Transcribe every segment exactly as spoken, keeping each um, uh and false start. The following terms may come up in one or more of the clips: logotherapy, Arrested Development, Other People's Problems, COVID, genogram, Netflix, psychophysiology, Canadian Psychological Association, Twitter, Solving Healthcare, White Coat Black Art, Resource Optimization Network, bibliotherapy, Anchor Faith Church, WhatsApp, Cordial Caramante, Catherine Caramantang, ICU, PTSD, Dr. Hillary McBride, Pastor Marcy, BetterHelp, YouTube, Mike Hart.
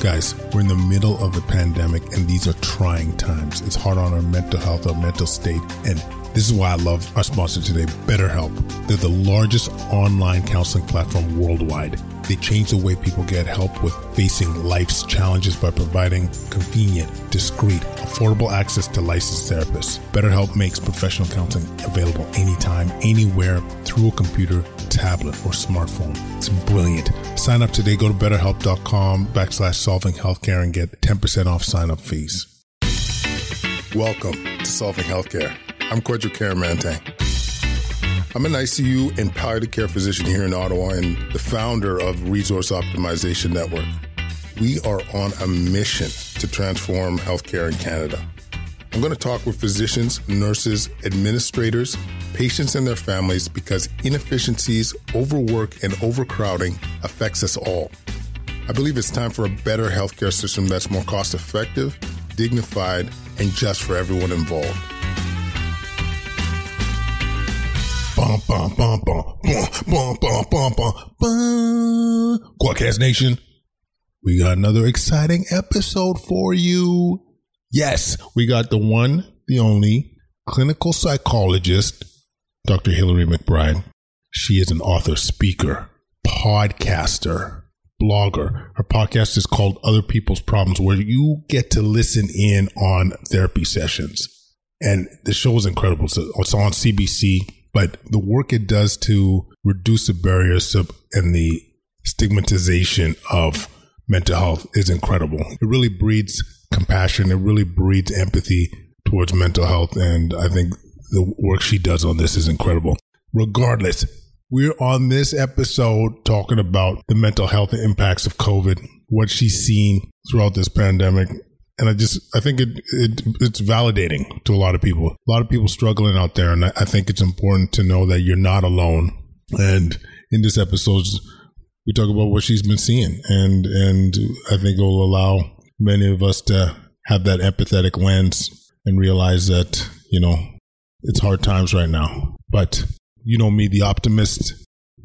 Guys, we're in the middle of a pandemic, and these are trying times. It's hard on our mental health, our mental state, and this is why I love our sponsor today, BetterHelp. They're the largest online counseling platform worldwide. They change the way people get help with facing life's challenges by providing convenient, discreet, affordable access to licensed therapists. BetterHelp makes professional counseling available anytime, anywhere, through a computer, tablet, or smartphone. It's brilliant. Sign up today. Go to betterhelp.com backslash solving healthcare and get ten percent off sign-up fees. Welcome to Solving Healthcare. I'm Cordial Caramante. I'm an I C U and palliative care physician here in Ottawa and the founder of Resource Optimization Network. We are on a mission to transform healthcare in Canada. I'm going to talk with physicians, nurses, administrators, patients and their families because inefficiencies, overwork, and overcrowding affects us all. I believe it's time for a better healthcare system that's more cost-effective, dignified, and just for everyone involved. Kwadcast Nation, we got another exciting episode for you. Yes, we got the one, the only clinical psychologist, Doctor Hillary McBride. She is an author, speaker, podcaster, blogger. Her podcast is called Other People's Problems, where you get to listen in on therapy sessions. And the show is incredible. So it's on C B C. But the work it does to reduce the barriers to, and the stigmatization of mental health is incredible. It really breeds compassion. It really breeds empathy towards mental health. And I think the work she does on this is incredible. Regardless, we're on this episode talking about the mental health impacts of COVID, what she's seen throughout this pandemic. And I just, I think it, it it's validating to a lot of people. A lot of people struggling out there. And I, I think it's important to know that you're not alone. And in this episode, we talk about what she's been seeing. And, and I think it will allow many of us to have that empathetic lens and realize that, you know, it's hard times right now. But you know me, the optimist,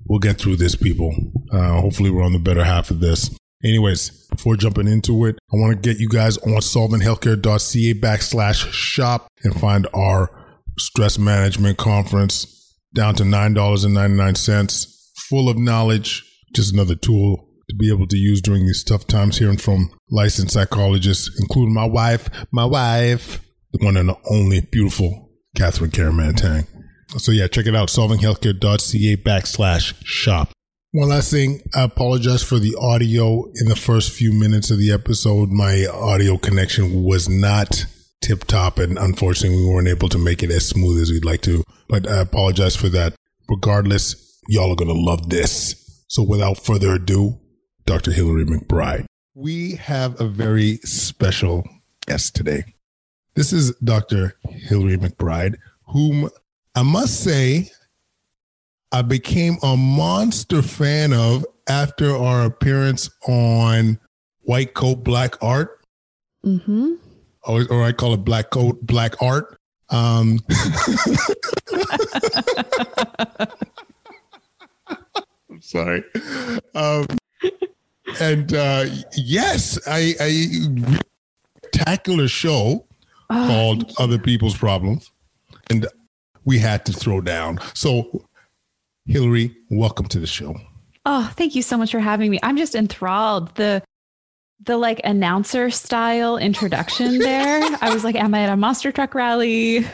we'll get through this, people. Uh, hopefully we're on the better half of this. Anyways, before jumping into it, I want to get you guys on solving healthcare dot c a backslash shop and find our stress management conference down to nine dollars and ninety-nine cents, full of knowledge, just another tool to be able to use during these tough times, hearing from licensed psychologists, including my wife, my wife, the one and the only beautiful Catherine Caramantang. So yeah, check it out, solving healthcare dot c a backslash shop. One last thing, I apologize for the audio in the first few minutes of the episode. My audio connection was not tip-top, and unfortunately, we weren't able to make it as smooth as we'd like to. But I apologize for that. Regardless, y'all are going to love this. So without further ado, Doctor Hillary McBride. We have a very special guest today. This is Doctor Hillary McBride, whom I must say I became a monster fan of after our appearance on White Coat Black Art. Mm-hmm. Or, or I call it Black Coat Black Art. Um, I'm sorry. Um, and uh, yes, I, I spectacular show oh, called Other People's Problems. And we had to throw down. So Hillary, welcome to the show. Oh, thank you so much for having me. I'm just enthralled. The the like announcer style introduction there. I was like, am I at a monster truck rally?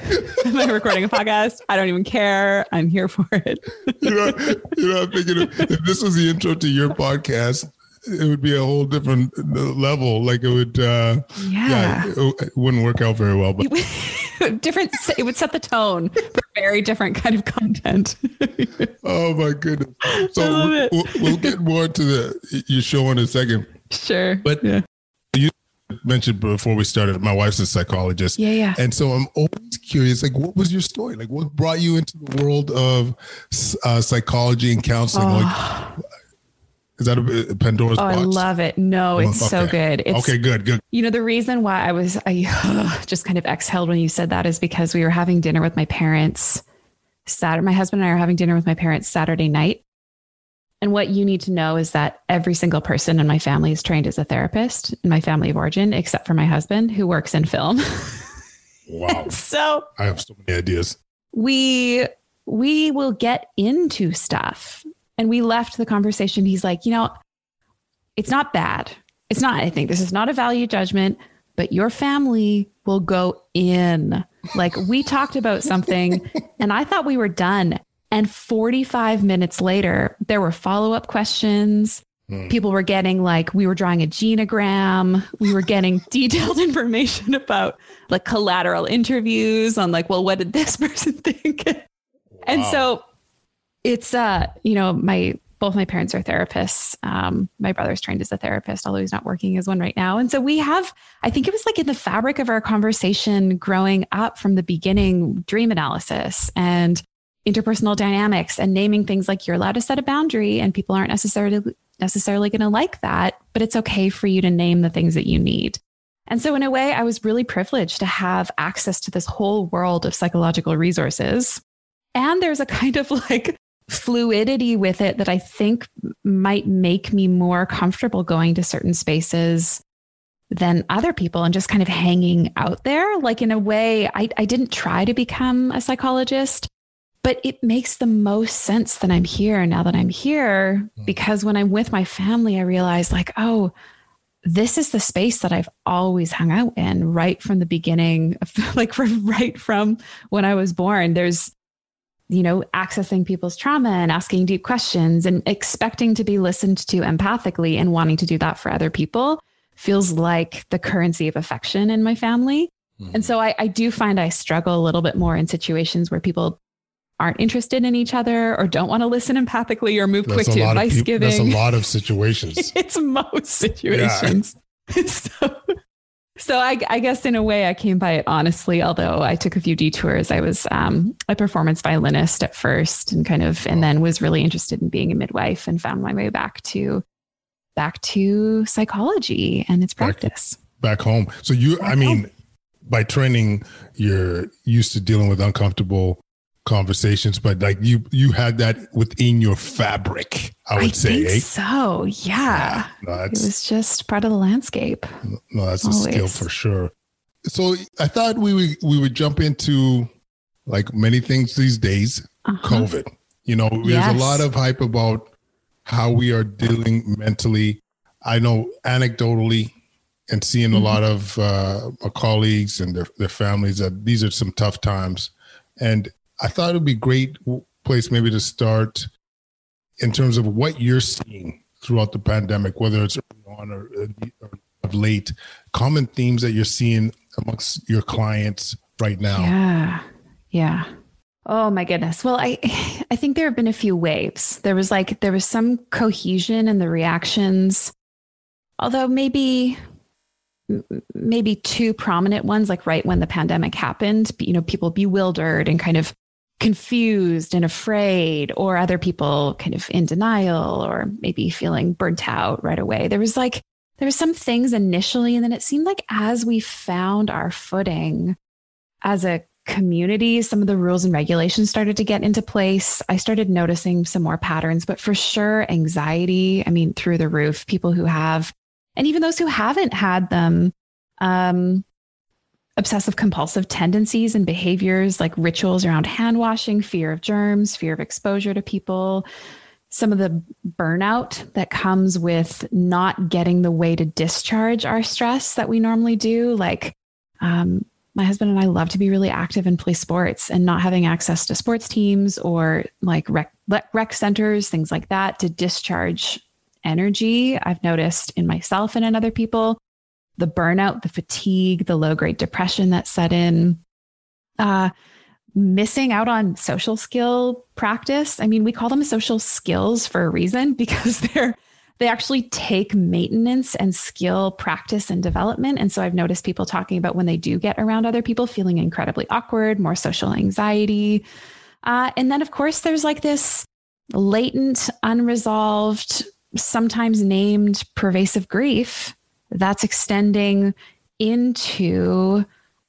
Am I recording a podcast? I don't even care. I'm here for it. you know, you know, I'm thinking if, if this was the intro to your podcast, it would be a whole different level. Like it would, uh, yeah. yeah, it, it wouldn't work out very well. But different, it would set the tone for very different kind of content. Oh my goodness! So we'll, we'll get more to the your show in a second. Sure, but yeah. You mentioned before we started, my wife's a psychologist. Yeah, yeah. And so I'm always curious, like, what was your story? Like, what brought you into the world of uh, psychology and counseling? Oh. Like, is that a Pandora's oh, box? I love it. No, it's okay. So good. It's, okay, good, good. You know, the reason why I was I ugh, just kind of exhaled when you said that is because we were having dinner with my parents Saturday. My husband and I are having dinner with my parents Saturday night. And what you need to know is that every single person in my family is trained as a therapist in my family of origin, except for my husband, who works in film. Wow. So I have so many ideas. We, we will get into stuff. And we left the conversation. He's like, you know, it's not bad. It's not, I think this is not a value judgment, but your family will go in. Like, we talked about something and I thought we were done. And forty-five minutes later, there were follow-up questions. Mm. People were getting, like, we were drawing a genogram. We were getting detailed information about, like, collateral interviews on, like, well, what did this person think? Wow. And so it's, uh, you know, my, both my parents are therapists. Um, my brother's trained as a therapist, although he's not working as one right now. And so we have, I think it was like in the fabric of our conversation growing up from the beginning, dream analysis and interpersonal dynamics and naming things like you're allowed to set a boundary and people aren't necessarily necessarily going to like that, but it's okay for you to name the things that you need. And so in a way, I was really privileged to have access to this whole world of psychological resources. And there's a kind of like fluidity with it that I think might make me more comfortable going to certain spaces than other people and just kind of hanging out there. Like, in a way, I, I didn't try to become a psychologist. But it makes the most sense that I'm here now that I'm here, because when I'm with my family, I realize, like, oh, this is the space that I've always hung out in right from the beginning, like from right from when I was born. There's, you know, accessing people's trauma and asking deep questions and expecting to be listened to empathically and wanting to do that for other people feels like the currency of affection in my family. Mm-hmm. And so I, I do find I struggle a little bit more in situations where people aren't interested in each other or don't want to listen empathically or move quick to advice giving. That's a lot of situations. It's most situations. Yeah. So, so I, I guess in a way I came by it honestly, although I took a few detours. I was um, a performance violinist at first and kind of, and then was really interested in being a midwife and found my way back to, back to psychology and its practice. Back, back home. So you, back I mean, home. By training, you're used to dealing with uncomfortable conversations, but like you, you had that within your fabric, I would I say. Think eh? So, yeah, yeah no, it was just part of the landscape. No, that's always a skill for sure. So I thought we would, we would jump into, like many things these days, uh-huh. COVID. You know, there's yes. a lot of hype about how we are dealing mentally. I know anecdotally and seeing mm-hmm. a lot of uh, our colleagues and their, their families that these are some tough times. And I thought it would be a great place maybe to start in terms of what you're seeing throughout the pandemic, whether it's early on or, or of late, common themes that you're seeing amongst your clients right now. Yeah. Yeah. Oh my goodness. Well, I, I think there have been a few waves. There was like, there was some cohesion in the reactions, although maybe maybe two prominent ones, like right when the pandemic happened, you know, people bewildered and kind of confused and afraid, or other people kind of in denial or maybe feeling burnt out right away. There was like, there were some things initially, and then it seemed like as we found our footing as a community, some of the rules and regulations started to get into place. I started noticing some more patterns, but for sure, anxiety, I mean, through the roof, people who have, and even those who haven't had them, um, obsessive compulsive tendencies and behaviors like rituals around hand washing, fear of germs, fear of exposure to people, some of the burnout that comes with not getting the way to discharge our stress that we normally do. Like, um, my husband and I love to be really active and play sports, and not having access to sports teams or like rec, rec centers, things like that to discharge energy. I've noticed in myself and in other people, the burnout, the fatigue, the low-grade depression that set in, uh, missing out on social skill practice. I mean, we call them social skills for a reason, because they're, they actually take maintenance and skill practice and development. And so I've noticed people talking about when they do get around other people, feeling incredibly awkward, more social anxiety. Uh, and then of course there's like this latent, unresolved, sometimes named pervasive grief that's extending into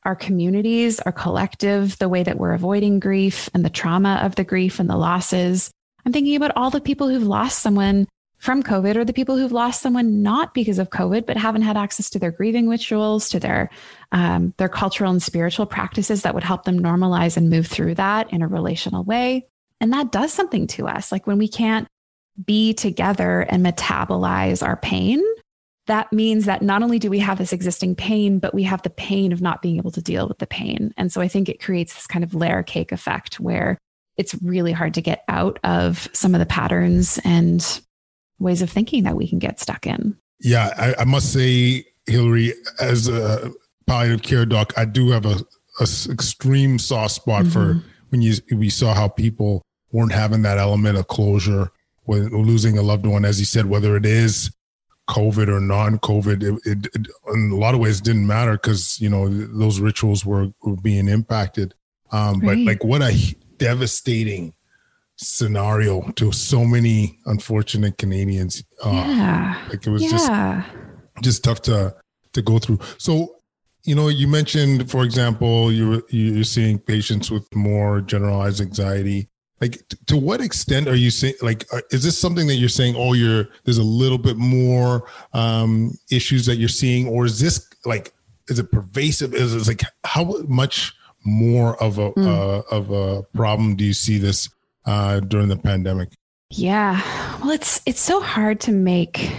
our communities, our collective, the way that we're avoiding grief and the trauma of the grief and the losses. I'm thinking about all the people who've lost someone from COVID, or the people who've lost someone not because of COVID, but haven't had access to their grieving rituals, to their um, their cultural and spiritual practices that would help them normalize and move through that in a relational way. And that does something to us. Like when we can't be together and metabolize our pain, that means that not only do we have this existing pain, but we have the pain of not being able to deal with the pain. And so I think it creates this kind of layer cake effect where it's really hard to get out of some of the patterns and ways of thinking that we can get stuck in. Yeah, I, I must say, Hillary, as a palliative care doc, I do have a, a extreme soft spot mm-hmm. for when you we saw how people weren't having that element of closure when losing a loved one, as you said, whether it is COVID or non-COVID. It, it, it, in a lot of ways, didn't matter because you know those rituals were, were being impacted. Um, right. But like, what a devastating scenario to so many unfortunate Canadians. Uh, yeah. Like it was yeah. just, just tough to, to go through. So, you know, you mentioned, for example, you're, you're seeing patients with more generalized anxiety. Like t- to what extent are you saying, like, are, is this something that you're saying, oh, you're, there's a little bit more um, issues that you're seeing, or is this like, is it pervasive? Is it like, how much more of a, mm. uh, of a problem do you see this Uh, during the pandemic? Yeah. Well, it's, it's so hard to make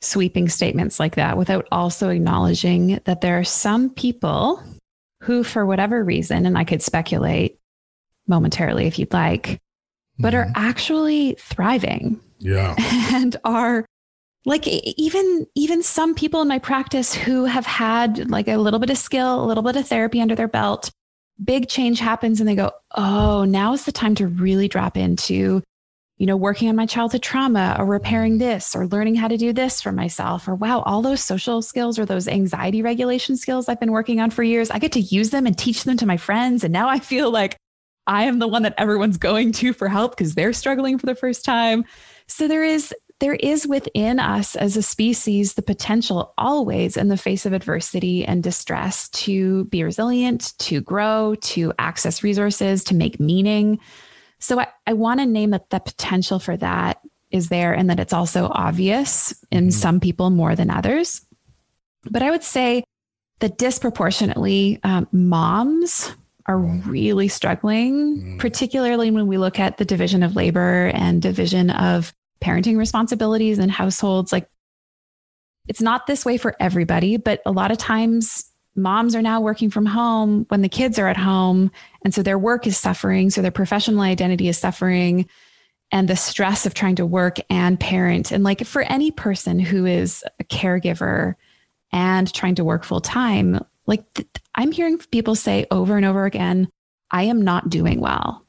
sweeping statements like that without also acknowledging that there are some people who, for whatever reason, and I could speculate momentarily if you'd like, but mm-hmm. are actually thriving. Yeah. And are like, even, even some people in my practice who have had like a little bit of skill, a little bit of therapy under their belt, big change happens and they go, oh, now is the time to really drop into, you know, working on my childhood trauma or repairing this or learning how to do this for myself. Or wow, all those social skills or those anxiety regulation skills I've been working on for years, I get to use them and teach them to my friends. And now I feel like I am the one that everyone's going to for help because they're struggling for the first time. So there is, there is within us as a species, the potential always in the face of adversity and distress to be resilient, to grow, to access resources, to make meaning. So I, I want to name that the potential for that is there, and that it's also obvious in mm-hmm. some people more than others. But I would say that disproportionately um, moms are really struggling, mm-hmm. particularly when we look at the division of labor and division of parenting responsibilities in households. Like it's not this way for everybody, but a lot of times moms are now working from home when the kids are at home. And so their work is suffering. So their professional identity is suffering, and the stress of trying to work and parent. And like for any person who is a caregiver and trying to work full time, like th- I'm hearing people say over and over again, I am not doing well.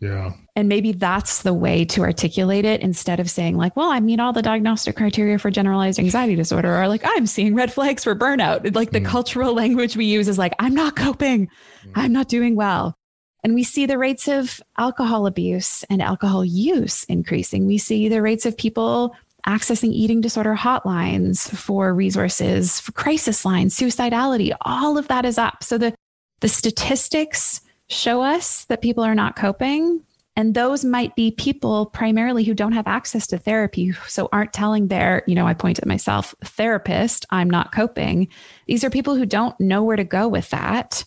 Yeah. And maybe that's the way to articulate it instead of saying like, well, I meet all the diagnostic criteria for generalized anxiety disorder, or like, I'm seeing red flags for burnout. Like the mm. cultural language we use is like, I'm not coping. Mm. I'm not doing well. And we see the rates of alcohol abuse and alcohol use increasing. We see the rates of people accessing eating disorder hotlines for resources, for crisis lines, suicidality, all of that is up. So the, the statistics show us that people are not coping. And those might be people primarily who don't have access to therapy, so aren't telling their, you know, I point at myself, therapist, I'm not coping. These are people who don't know where to go with that,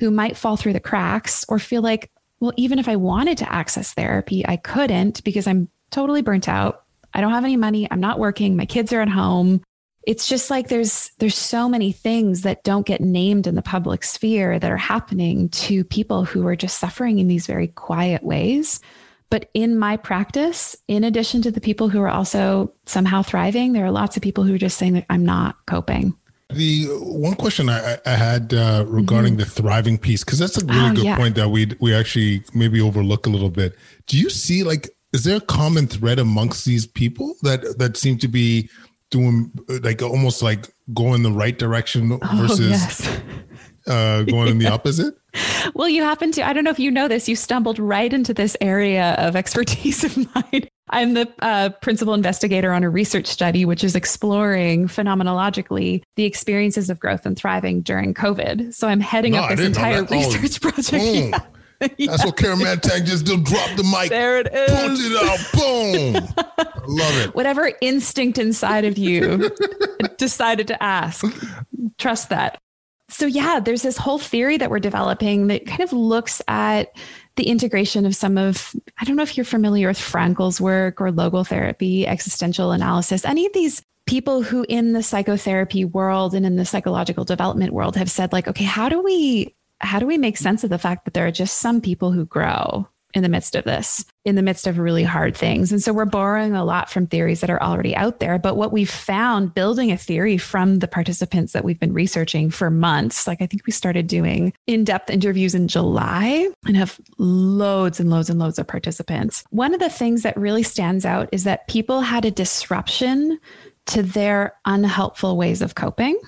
who might fall through the cracks or feel like, well, even if I wanted to access therapy, I couldn't because I'm totally burnt out. I don't have any money. I'm not working. My kids are at home. It's just like there's there's so many things that don't get named in the public sphere that are happening to people who are just suffering in these very quiet ways. But in my practice, in addition to the people who are also somehow thriving, there are lots of people who are just saying that I'm not coping. The one question I, I had uh, regarding mm-hmm. the thriving piece, because that's a really oh, good yeah. point that we we actually maybe overlook a little bit. Do you see like, is there a common thread amongst these people that that seem to be doing like almost like going the right direction versus oh, yes. uh, going yeah. in the opposite? Well, you happen to, I don't know if you know this, you stumbled right into this area of expertise of mine. I'm the uh, principal investigator on a research study, which is exploring phenomenologically the experiences of growth and thriving during COVID. So I'm heading no, up this entire research oh, project. Oh. Yeah. Yeah. That's what Caramantang just did. Drop the mic. There it is. Punch it out. Boom. I love it. Whatever instinct inside of you decided to ask, trust that. So yeah, there's this whole theory that we're developing that kind of looks at the integration of some of, I don't know if you're familiar with Frankl's work or logotherapy, existential analysis, any of these people who in the psychotherapy world and in the psychological development world have said like, okay, how do we, how do we make sense of the fact that there are just some people who grow in the midst of this, in the midst of really hard things? And so we're borrowing a lot from theories that are already out there. But what we've found building a theory from the participants that we've been researching for months, like I think we started doing in-depth interviews in July and have loads and loads and loads of participants. One of the things that really stands out is that people had a disruption to their unhelpful ways of coping.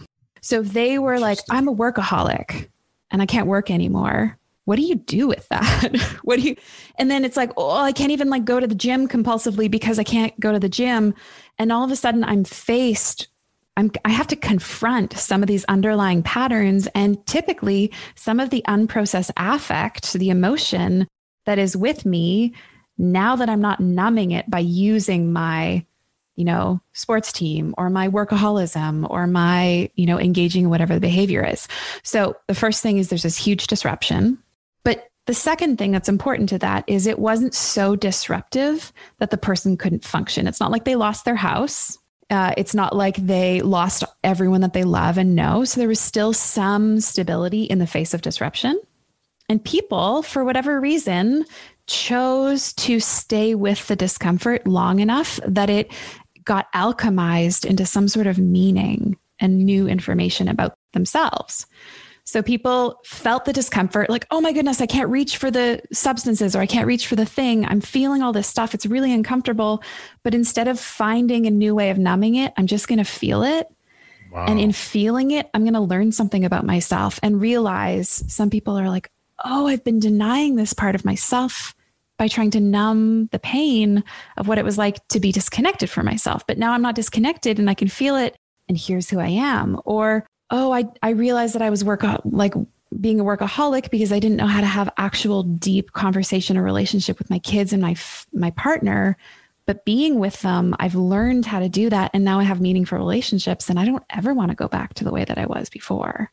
So they were like, I'm a workaholic and I can't work anymore. What do you do with that? What do you, and then it's like, oh, I can't even like go to the gym compulsively because I can't go to the gym. And all of a sudden I'm faced, I'm, I have to confront some of these underlying patterns. And typically some of the unprocessed affect, the emotion that is with me now that I'm not numbing it by using my, you know, sports team or my workaholism or my, you know, engaging in whatever the behavior is. So the first thing is there's this huge disruption. But the second thing that's important to that is it wasn't so disruptive that the person couldn't function. It's not like they lost their house. Uh, it's not like they lost everyone that they love and know. So there was still some stability in the face of disruption. And people, for whatever reason, chose to stay with the discomfort long enough that it got alchemized into some sort of meaning and new information about themselves. So people felt the discomfort, like, oh my goodness, I can't reach for the substances or I can't reach for the thing. I'm feeling all this stuff. It's really uncomfortable. But instead of finding a new way of numbing it, I'm just going to feel it. Wow. And in feeling it, I'm going to learn something about myself and realize some people are like, oh, I've been denying this part of myself by trying to numb the pain of what it was like to be disconnected from myself. But now I'm not disconnected and I can feel it. And here's who I am. Or, oh, I, I realized that I was work like being a workaholic because I didn't know how to have actual deep conversation or relationship with my kids and my, my partner, but being with them, I've learned how to do that. And now I have meaningful relationships and I don't ever want to go back to the way that I was before.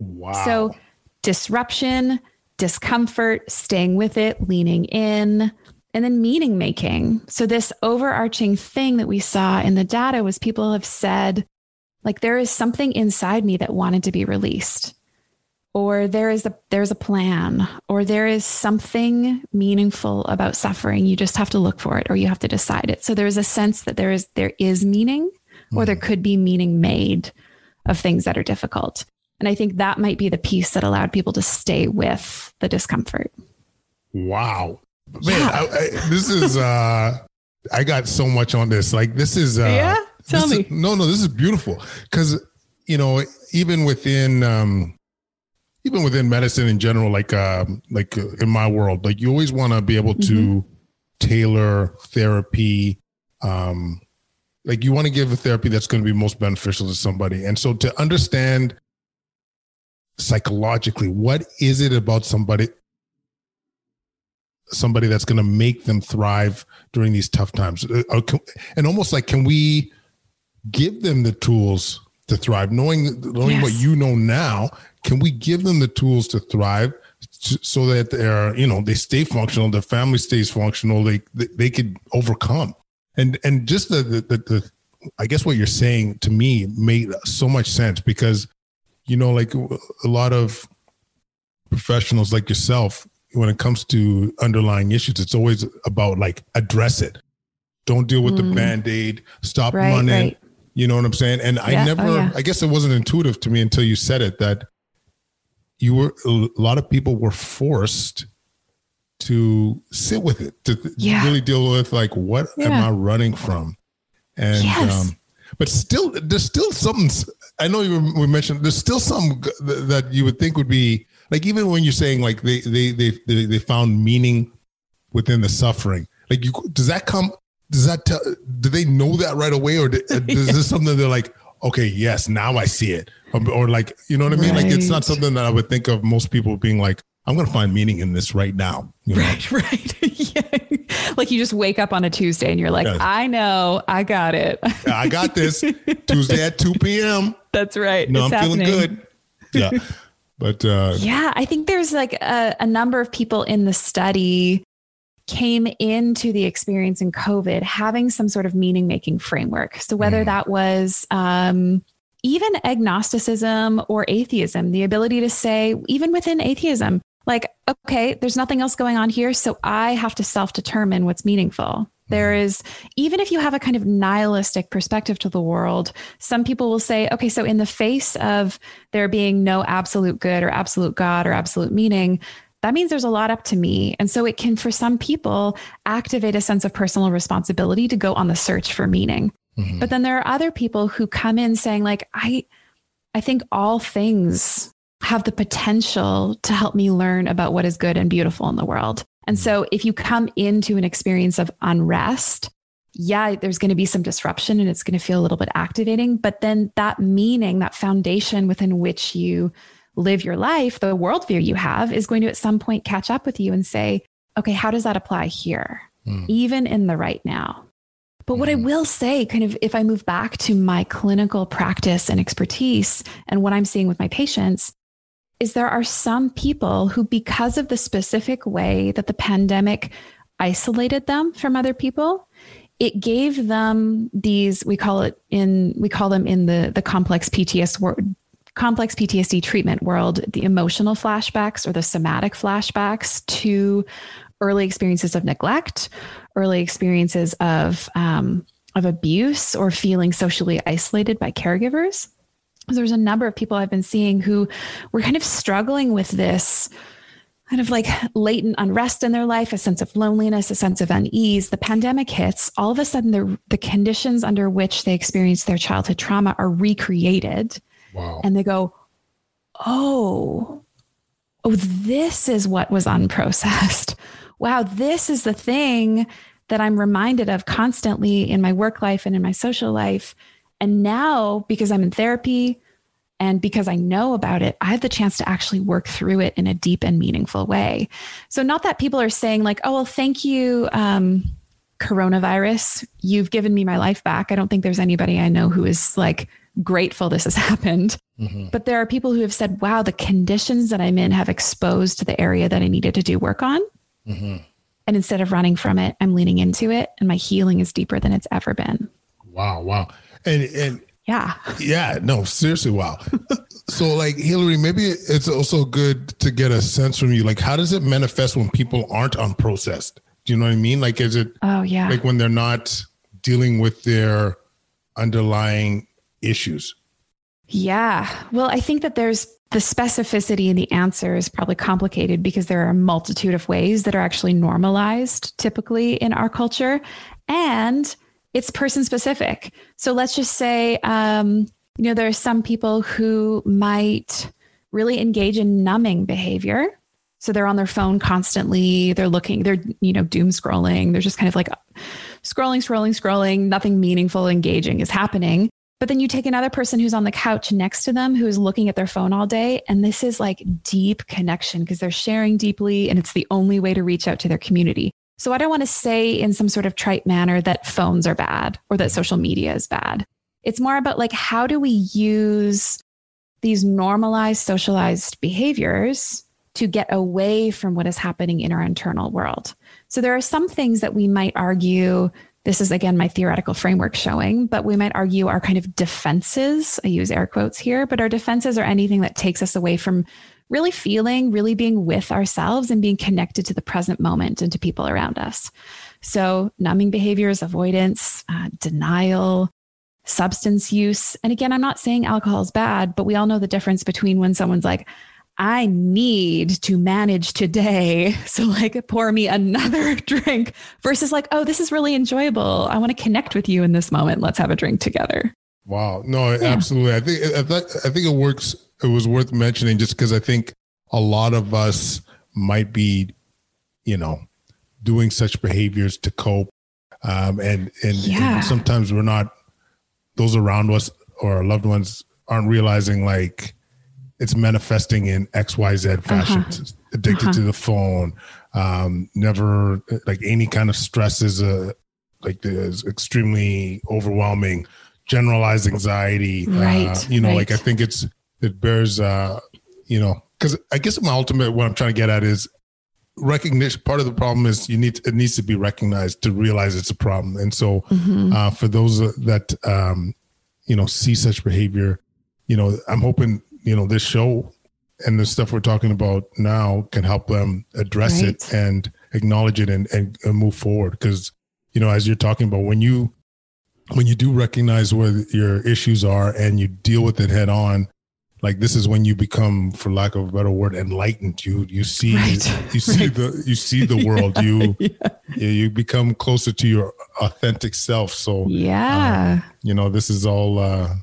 Wow. So disruption, discomfort, staying with it, leaning in, and then meaning making. So this overarching thing that we saw in the data was people have said, like, there is something inside me that wanted to be released, or there is a, there's a plan, or there is something meaningful about suffering. You just have to look for it, or you have to decide it. So there is a sense that there is, there is meaning, or there could be meaning made of things that are difficult. And I think that might be the piece that allowed people to stay with the discomfort. Wow. Man, yeah. I, I, this is, uh, I got so much on this. Like this is, uh, yeah. Tell me. Is, no, no, this is beautiful because, you know, even within, um, even within medicine in general, like, uh, like in my world, like you always want to be able mm-hmm. to tailor therapy. Um, like you want to give a therapy that's going to be most beneficial to somebody. And so to understand psychologically, what is it about somebody, somebody that's going to make them thrive during these tough times? And almost like, can we give them the tools to thrive, knowing, knowing yes. what you know now, can we give them the tools to thrive so that they're, you know, they stay functional, their family stays functional, they, they, they could overcome. And, and just the, the, the, the, I guess what you're saying to me made so much sense because, you know, like a lot of professionals like yourself, when it comes to underlying issues, it's always about like, address it. Don't deal with mm. the Band-Aid, stop right, running. Right. You know what I'm saying? And yeah, I never, oh yeah. I guess it wasn't intuitive to me until you said it, that you were, a lot of people were forced to sit with it, to yeah. really deal with like, what yeah. am I running from? And, yes. um, but still, there's still something, I know you were, we mentioned, there's still some that you would think would be like, even when you're saying like they, they, they, they, they found meaning within the suffering, like you, does that come? Does that tell, do they know that right away? Or is yeah. this something they're like, okay, yes, now I see it. Or, or like, you know what I mean? Right. Like, it's not something that I would think of most people being like, I'm going to find meaning in this right now. You know? Right, right. Yeah. Like you just wake up on a Tuesday and you're like, yes. I know, I got it. I got this Tuesday at two p.m. That's right. No, it's I'm happening. Feeling good. Yeah. But uh, yeah, I think there's like a, a number of people in the study came into the experience in COVID having some sort of meaning-making framework. So whether mm. that was... Um, even agnosticism or atheism, the ability to say, even within atheism, like, okay, there's nothing else going on here. So I have to self-determine what's meaningful. There is, even if you have a kind of nihilistic perspective to the world, some people will say, okay, so in the face of there being no absolute good or absolute God or absolute meaning, that means there's a lot up to me. And so it can, for some people, activate a sense of personal responsibility to go on the search for meaning. Mm-hmm. But then there are other people who come in saying like, I, I think all things have the potential to help me learn about what is good and beautiful in the world. And so if you come into an experience of unrest, yeah, there's going to be some disruption and it's going to feel a little bit activating, but then that meaning, that foundation within which you live your life, the worldview you have is going to at some point catch up with you and say, okay, how does that apply here? Mm. Even in the right now. But what I will say, kind of, if I move back to my clinical practice and expertise and what I'm seeing with my patients, is there are some people who, because of the specific way that the pandemic isolated them from other people, it gave them these, we call it in, we call them in the, the complex P T S D world, complex P T S D treatment world, the emotional flashbacks or the somatic flashbacks to early experiences of neglect, early experiences of, um, of abuse or feeling socially isolated by caregivers. There's a number of people I've been seeing who were kind of struggling with this kind of like latent unrest in their life, a sense of loneliness, a sense of unease. The pandemic hits, all of a sudden the, the conditions under which they experienced their childhood trauma are recreated. Wow. And they go, oh, oh, this is what was unprocessed. Wow, this is the thing that I'm reminded of constantly in my work life and in my social life. And now, because I'm in therapy and because I know about it, I have the chance to actually work through it in a deep and meaningful way. So not that people are saying like, oh, well, thank you, um, coronavirus. You've given me my life back. I don't think there's anybody I know who is like grateful this has happened. Mm-hmm. But there are people who have said, wow, the conditions that I'm in have exposed the area that I needed to do work on. Mm-hmm. And instead of running from it, I'm leaning into it, and my healing is deeper than it's ever been. Wow, wow, and and yeah, yeah, no, seriously, wow. So, like Hillary, maybe it's also good to get a sense from you, like how does it manifest when people aren't unprocessed? Do you know what I mean? Like, is it? Oh yeah. Like when they're not dealing with their underlying issues. Yeah, well, I think that there's. The specificity in the answer is probably complicated because there are a multitude of ways that are actually normalized typically in our culture, and it's person specific. So let's just say, um, you know, there are some people who might really engage in numbing behavior. So they're on their phone constantly. They're looking, they're, you know, doom scrolling. They're just kind of like scrolling, scrolling, scrolling. Nothing meaningful, engaging is happening. But then you take another person who's on the couch next to them, who is looking at their phone all day. And this is like deep connection because they're sharing deeply and it's the only way to reach out to their community. So I don't want to say in some sort of trite manner that phones are bad or that social media is bad. It's more about like, how do we use these normalized, socialized behaviors to get away from what is happening in our internal world? So there are some things that we might argue. This is, again, my theoretical framework showing, but we might argue our kind of defenses, I use air quotes here, but our defenses are anything that takes us away from really feeling, really being with ourselves and being connected to the present moment and to people around us. So numbing behaviors, avoidance, uh, denial, substance use. And again, I'm not saying alcohol is bad, but we all know the difference between when someone's like, I need to manage today. So like pour me another drink versus like, oh, this is really enjoyable. I want to connect with you in this moment. Let's have a drink together. Wow. No, yeah. Absolutely. I think, I, th- I think it works. It was worth mentioning just because I think a lot of us might be, you know, doing such behaviors to cope. Um, and, and, yeah. and sometimes we're not, those around us or our loved ones aren't realizing like, it's manifesting in X Y Z fashion. Uh-huh. addicted uh-huh. to the phone, um, never like any kind of stress is a, like is extremely overwhelming, generalized anxiety, right, uh, you know, right. like I think it's, it bears, uh, you know, because I guess my ultimate, what I'm trying to get at is recognition. Part of the problem is you need, to, it needs to be recognized to realize it's a problem. And so mm-hmm. uh, for those that, um, you know, see such behavior, you know, I'm hoping, you know, this show and the stuff we're talking about now can help them address right. it and acknowledge it and, and, and move forward. Because, you know, as you're talking about, when you, when you do recognize where your issues are and you deal with it head on, like this is when you become, for lack of a better word, enlightened. You, you see, right. you see right. the, you see the world, yeah, you, yeah. you become closer to your authentic self. So, yeah, um, you know, this is all, uh,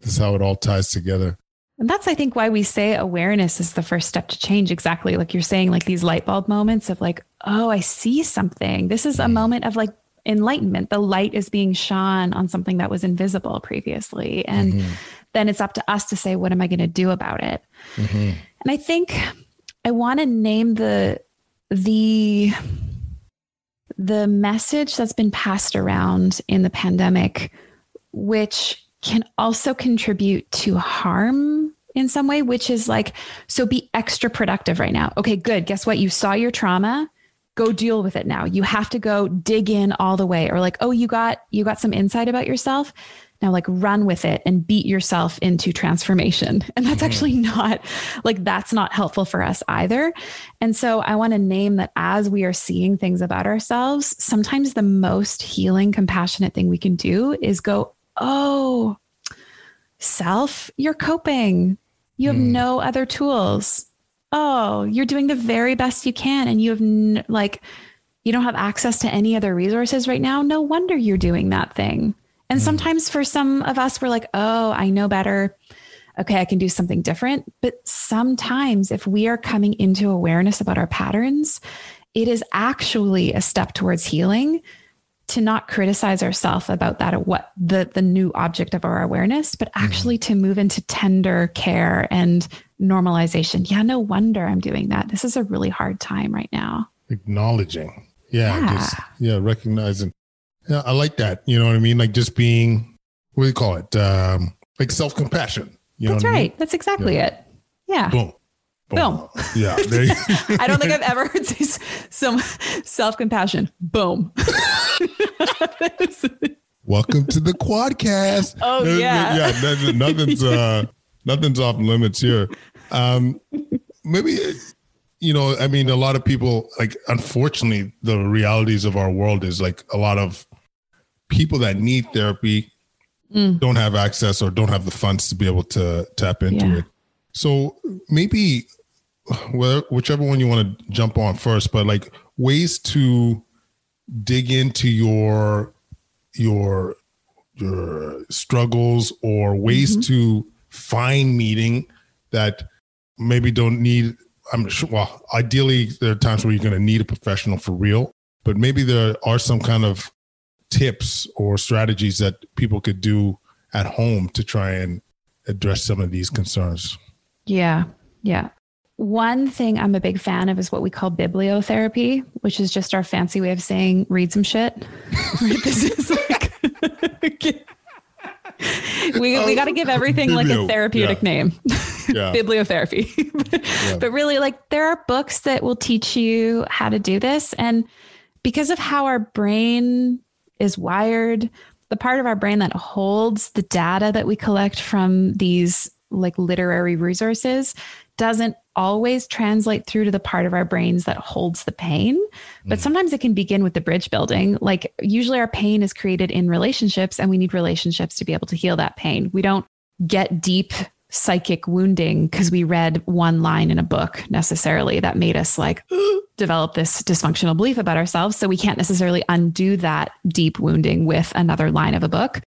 this is how it all ties together. And that's, I think, why we say awareness is the first step to change. Exactly. Like you're saying, like these light bulb moments of like, oh, I see something. This is a moment of like enlightenment. The light is being shone on something that was invisible previously. And mm-hmm. then it's up to us to say, what am I going to do about it? Mm-hmm. And I think I want to name the, the, the message that's been passed around in the pandemic, which can also contribute to harm in some way, which is like, so be extra productive right now. Okay, good. Guess what? You saw your trauma. Go deal with it now. You have to go dig in all the way. Or like, oh, you got, you got some insight about yourself. Now like run with it and beat yourself into transformation. And that's mm-hmm. actually not like, that's not helpful for us either. And so I want to name that as we are seeing things about ourselves, sometimes the most healing, compassionate thing we can do is go, oh, self, you're coping. You have mm. no other tools. Oh, you're doing the very best you can. And you have n- like, you don't have access to any other resources right now. No wonder you're doing that thing. And mm. sometimes for some of us, we're like, oh, I know better. Okay, I can do something different. But sometimes if we are coming into awareness about our patterns, it is actually a step towards healing to not criticize ourselves about that, or what the, the new object of our awareness, but actually to move into tender care and normalization. Yeah, no wonder I'm doing that. This is a really hard time right now. Acknowledging. Yeah. Yeah. Just, yeah recognizing. Yeah. I like that. You know what I mean? Like just being, what do you call it? Um, like self-compassion. You That's know right. I mean? That's exactly yeah. it. Yeah. Boom. Boom. Boom. Yeah. There you- I don't think I've ever heard some self-compassion. Boom. Welcome to the Kwadcast. Oh yeah. Yeah. Nothing's, uh, nothing's off limits here. Um, maybe, you know, I mean, a lot of people, like, unfortunately, the realities of our world is like a lot of people that need therapy mm. don't have access or don't have the funds to be able to tap into yeah. it. So maybe well, whichever one you want to jump on first, but like ways to dig into your, your, your struggles or ways mm-hmm. to find meaning that maybe don't need, I'm sure, well, ideally there are times where you're going to need a professional for real, but maybe there are some kind of tips or strategies that people could do at home to try and address some of these concerns. Yeah. Yeah. One thing I'm a big fan of is what we call bibliotherapy, which is just our fancy way of saying, read some shit. This is like, we um, we got to give everything biblio, like a therapeutic yeah. name, yeah. bibliotherapy. But, yeah. but really like there are books that will teach you how to do this. And because of how our brain is wired, the part of our brain that holds the data that we collect from these like literary resources doesn't always translate through to the part of our brains that holds the pain. But mm. sometimes it can begin with the bridge building. Like usually our pain is created in relationships and we need relationships to be able to heal that pain. We don't get deep psychic wounding because we read one line in a book necessarily that made us like develop this dysfunctional belief about ourselves. So we can't necessarily undo that deep wounding with another line of a book.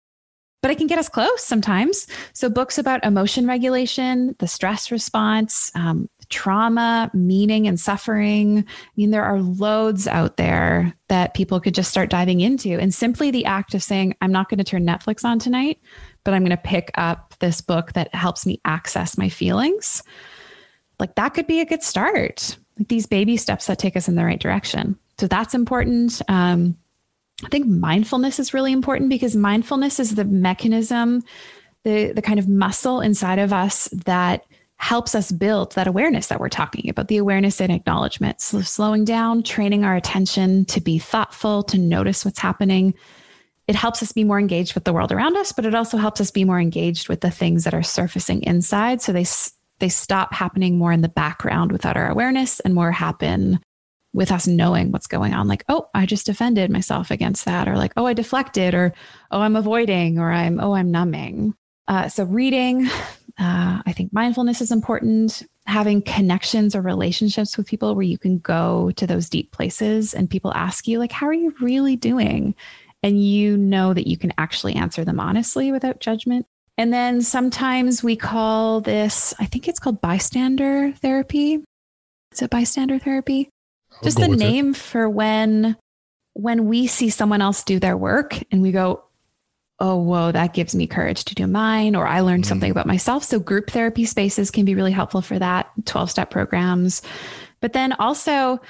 But it can get us close sometimes. So books about emotion regulation, the stress response, um, trauma, meaning and suffering. I mean, there are loads out there that people could just start diving into. And simply the act of saying, I'm not going to turn Netflix on tonight, but I'm going to pick up this book that helps me access my feelings. like that could be a good start. Like these baby steps that take us in the right direction. So that's important. Um, I think mindfulness is really important because mindfulness is the mechanism, the the kind of muscle inside of us that helps us build that awareness that we're talking about, the awareness and acknowledgement. So slowing down, training our attention to be thoughtful, to notice what's happening. It helps us be more engaged with the world around us, but it also helps us be more engaged with the things that are surfacing inside. So they they stop happening more in the background without our awareness and more happen with us knowing what's going on. Like, oh, I just defended myself against that, or like, oh, I deflected, or oh, I'm avoiding, or I'm, oh, I'm numbing. Uh, so reading, uh, I think mindfulness is important. Having connections or relationships with people where you can go to those deep places and people ask you like, how are you really doing? And you know that you can actually answer them honestly without judgment. And then sometimes we call this, I think it's called bystander therapy. Is it bystander therapy? I'll Just the name it. for when, when we see someone else do their work and we go, oh, whoa, that gives me courage to do mine, or I learned mm. something about myself. So group therapy spaces can be really helpful for that, twelve-step programs. But then also,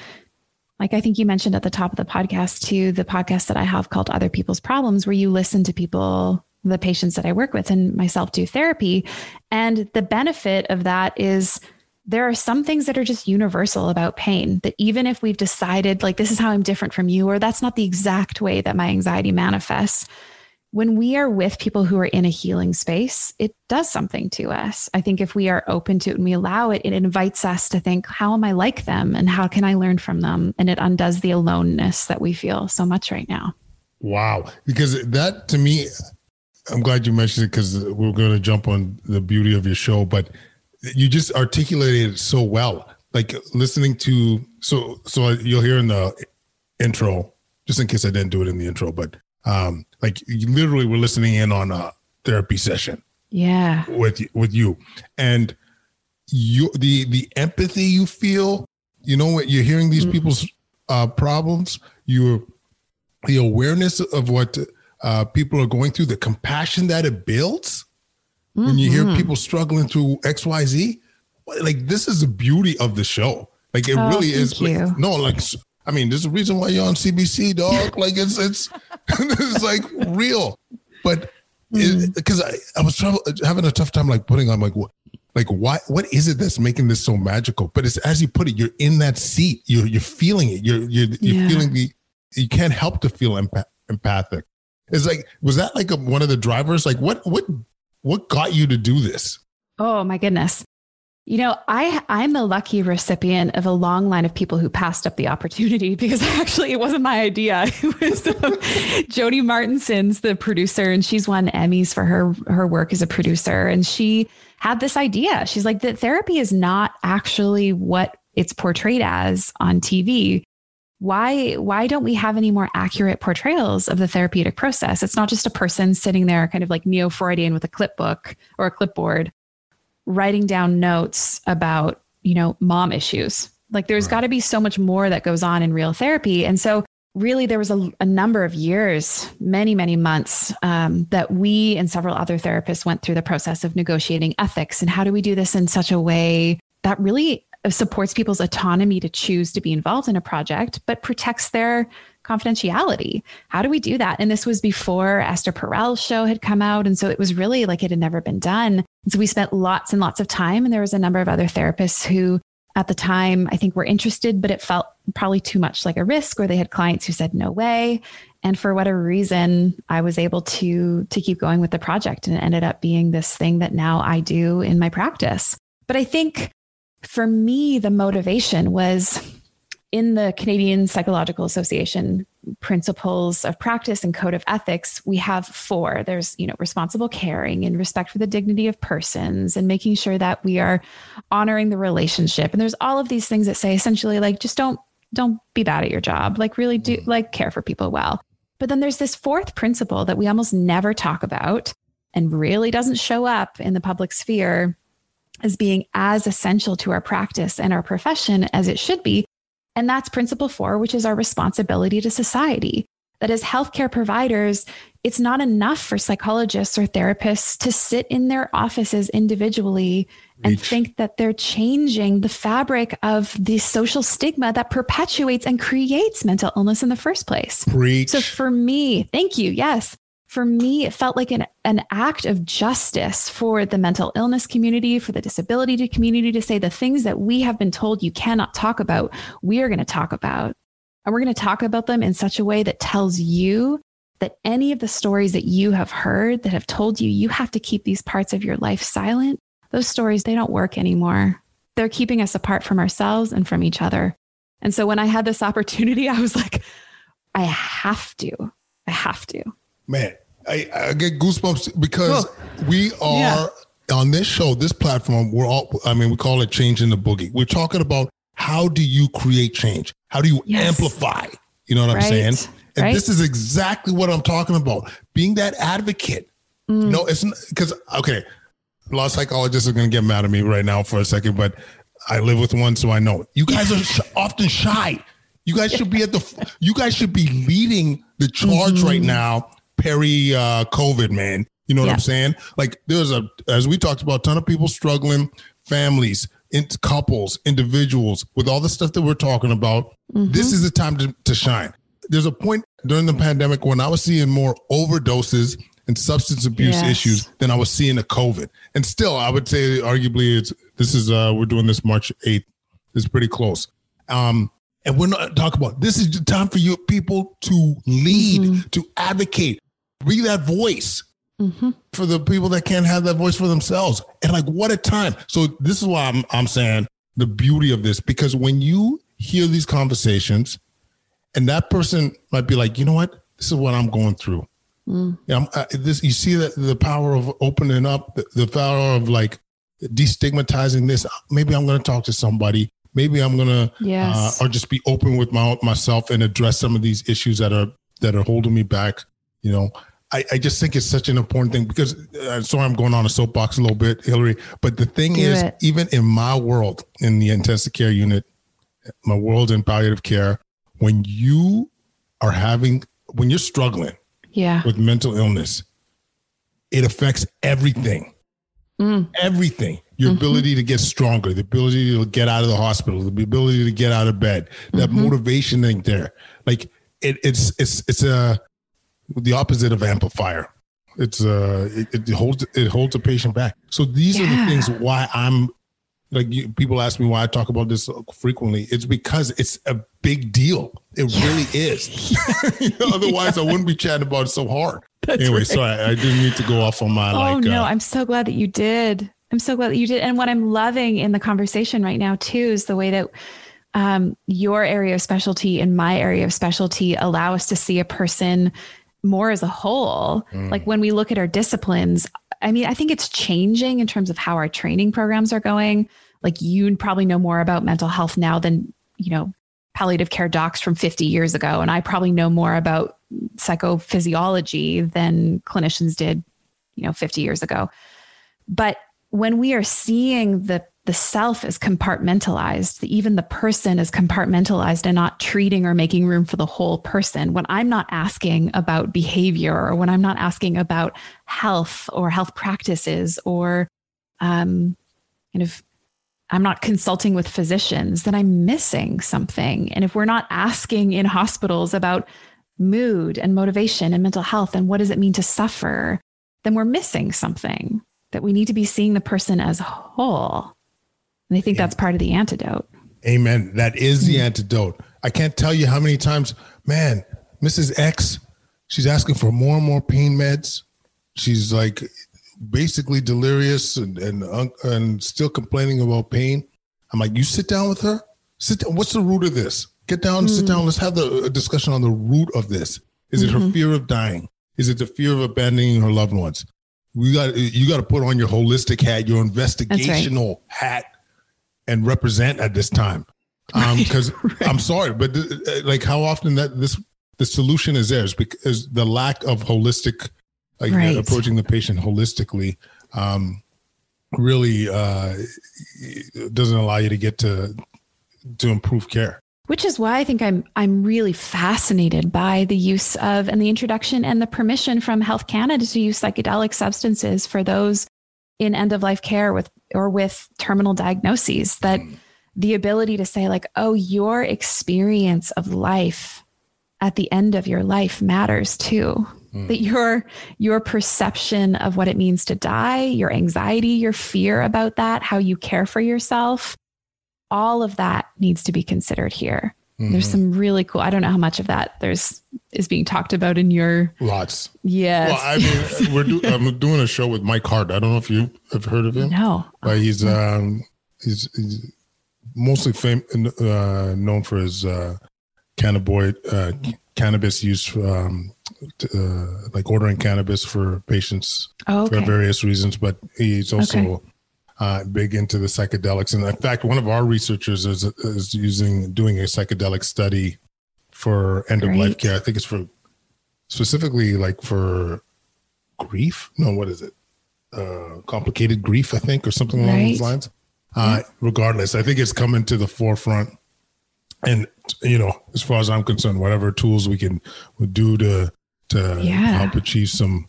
like I think you mentioned at the top of the podcast too, the podcast that I have called Other People's Problems, where you listen to people, the patients that I work with and myself do therapy. And the benefit of that is there are some things that are just universal about pain that even if we've decided like, this is how I'm different from you, or that's not the exact way that my anxiety manifests. When we are with people who are in a healing space, it does something to us. I think if we are open to it and we allow it, it invites us to think, how am I like them and how can I learn from them? And it undoes the aloneness that we feel so much right now. Wow. Because that to me, I'm glad you mentioned it because we're going to jump on the beauty of your show, but you just articulated it so well, like listening to, so, so you'll hear in the intro, just in case I didn't do it in the intro, but um, like you literally were listening in on a therapy session. Yeah. With, with you and you, the, the empathy you feel, you know, what you're hearing these mm-hmm. people's uh, problems, you're the awareness of what uh, people are going through, the compassion that it builds mm-hmm. when you hear people struggling through X, Y, Z. Like this is the beauty of the show. Like it oh, really is. Like, no, like, I mean, there's a reason why you're on C B C, dog. Like it's, it's, it's like real, but because mm. I, I was trying, having a tough time, like putting on like, what, like why, what is it that's making this so magical? But it's, as you put it, you're in that seat, you're, you're feeling it. You're, you're, you're yeah. feeling the, you can't help to feel empath- empathic. It's like, was that like a, one of the drivers? Like what, what, what got you to do this? Oh my goodness. You know, I, I'm a lucky recipient of a long line of people who passed up the opportunity because actually it wasn't my idea. It was um, Jodie Martinson's the producer, and she's won Emmys for her, her work as a producer. And she had this idea. She's like, that therapy is not actually what it's portrayed as on T V. Why, why don't we have any more accurate portrayals of the therapeutic process? It's not just a person sitting there kind of like neo-Freudian with a clipbook or a clipboard, writing down notes about, you know, mom issues. Like there's right. got to be so much more that goes on in real therapy. And so really there was a, a number of years, many, many months um, that we and several other therapists went through the process of negotiating ethics. And how do we do this in such a way that really supports people's autonomy to choose to be involved in a project, but protects their confidentiality? How do we do that? And this was before Esther Perel's show had come out. And so it was really like it had never been done. And so we spent lots and lots of time. And there was a number of other therapists who at the time, I think were interested, but it felt probably too much like a risk, or they had clients who said, no way. And for whatever reason, I was able to, to keep going with the project. And it ended up being this thing that now I do in my practice. But I think for me, the motivation was in the Canadian Psychological Association principles of practice and code of ethics, we have four. There's, you know, responsible caring and respect for the dignity of persons and making sure that we are honoring the relationship. And there's all of these things that say essentially like, just don't, don't be bad at your job. Like really do like care for people well. But then there's this fourth principle that we almost never talk about and really doesn't show up in the public sphere as being as essential to our practice and our profession as it should be. And that's principle four, which is our responsibility to society. That as healthcare providers, it's not enough for psychologists or therapists to sit in their offices individually Reach. and think that they're changing the fabric of the social stigma that perpetuates and creates mental illness in the first place. Reach. So for me, thank you. Yes. For me, it felt like an, an act of justice for the mental illness community, for the disability community, to say the things that we have been told you cannot talk about, we are going to talk about. And we're going to talk about them in such a way that tells you that any of the stories that you have heard that have told you, you have to keep these parts of your life silent. Those stories, they don't work anymore. They're keeping us apart from ourselves and from each other. And so when I had this opportunity, I was like, I have to, I have to. Man, I, I get goosebumps because Whoa. we are yeah. on this show, this platform, we're all, I mean, we call it Changing the Boogie. We're talking about, how do you create change? How do you yes. amplify? You know what right. I'm saying? And right. this is exactly what I'm talking about. Being that advocate. Mm. No, it's because, okay, a lot of psychologists are going to get mad at me right now for a second, but I live with one, so I know. You guys are sh- often shy. You guys should be at the, you guys should be leading the charge mm-hmm. right now, peri uh, COVID, man. You know what yeah. I'm saying? Like there's a, as we talked about, a ton of people struggling, families, in couples, individuals, with all the stuff that we're talking about. Mm-hmm. This is the time to, to shine. There's a point during the pandemic when I was seeing more overdoses and substance abuse yes. issues than I was seeing the COVID. And still, I would say arguably it's, this is, uh, we're doing this March eighth. It's pretty close. Um, and we're not talking about, this is the time for you people to lead, mm-hmm. to advocate, be that voice mm-hmm. for the people that can't have that voice for themselves. And like, what a time. So this is why I'm, I'm saying the beauty of this, because when you hear these conversations, and that person might be like, you know what? This is what I'm going through. Mm. Yeah, I'm, I, this, you see that the power of opening up, the, the power of like destigmatizing this. Maybe I'm going to talk to somebody. Maybe I'm going to, yes. uh, or just be open with my myself and address some of these issues that are that are holding me back. You know, I, I just think it's such an important thing because uh, sorry, I'm going on a soapbox a little bit, Hillary. But the thing Do is, it. even in my world, in the intensive care unit, my world in palliative care. When you are having, when you're struggling yeah. with mental illness, it affects everything, mm. everything, your mm-hmm. ability to get stronger, the ability to get out of the hospital, the ability to get out of bed, that mm-hmm. motivation thing there. Like it, it's, it's, it's a, the opposite of amplifier. It's uh it, it holds, it holds a patient back. So these yeah. are the things why I'm Like you, people ask me why I talk about this so frequently. It's because it's a big deal. It really is. you know, otherwise, yeah. I wouldn't be chatting about it so hard. That's anyway, right. sorry, I didn't need to go off on my. Oh like, no, uh, I'm so glad that you did. I'm so glad that you did. And what I'm loving in the conversation right now too is the way that um, your area of specialty and my area of specialty allow us to see a person more as a whole. Mm. Like when we look at our disciplines. I mean, I think it's changing in terms of how our training programs are going. Like you probably know more about mental health now than, you know, palliative care docs from fifty years ago. And I probably know more about psychophysiology than clinicians did, you know, fifty years ago. But when we are seeing the the self is compartmentalized, the, even the person is compartmentalized and not treating or making room for the whole person. When I'm not asking about behavior or when I'm not asking about health or health practices or um, kind of, I'm not consulting with physicians, then I'm missing something. And if we're not asking in hospitals about mood and motivation and mental health and what does it mean to suffer, then we're missing something that we need to be seeing the person as a whole. And I think yeah. that's part of the antidote. Amen. That is the mm-hmm. antidote. I can't tell you how many times, man, Missus X, she's asking for more and more pain meds. She's like basically delirious and and, and still complaining about pain. I'm like, you sit down with her. Sit down. What's the root of this? Get down, mm-hmm. sit down. Let's have the a discussion on the root of this. Is it mm-hmm. her fear of dying? Is it the fear of abandoning her loved ones? We got you got to put on your holistic hat, your investigational right. hat. And represent at this time, because um, right. I'm sorry, but th- like how often that this the solution is there is because the lack of holistic, like right. approaching the patient holistically, um, really uh, doesn't allow you to get to to improve care. Which is why I think I'm I'm really fascinated by the use of and the introduction and the permission from Health Canada to use psychedelic substances for those in end-of-life care with or with terminal diagnoses, that the ability to say like, oh, your experience of life at the end of your life matters too. Mm. That your your perception of what it means to die, your anxiety, your fear about that, how you care for yourself, all of that needs to be considered here. Mm-hmm. There's some really cool, I don't know how much of that there's is being talked about in your... Lots. Yes. Well, I mean, we're do, I'm doing a show with Mike Hart. I don't know if you have heard of him. No. But he's, um, he's, he's mostly fam- uh, known for his uh, cannabis, uh, cannabis use, um, to, uh, like ordering cannabis for patients oh, okay. for various reasons. But he's also... Okay. Uh, big into the psychedelics. And in fact, one of our researchers is is using doing a psychedelic study for end of life care. I think it's for specifically like for grief. No, what is it? Uh, complicated grief, I think, or something along right. those lines. Uh, yeah. Regardless, I think it's coming to the forefront. And, you know, as far as I'm concerned, whatever tools we can we do to, to yeah. help achieve some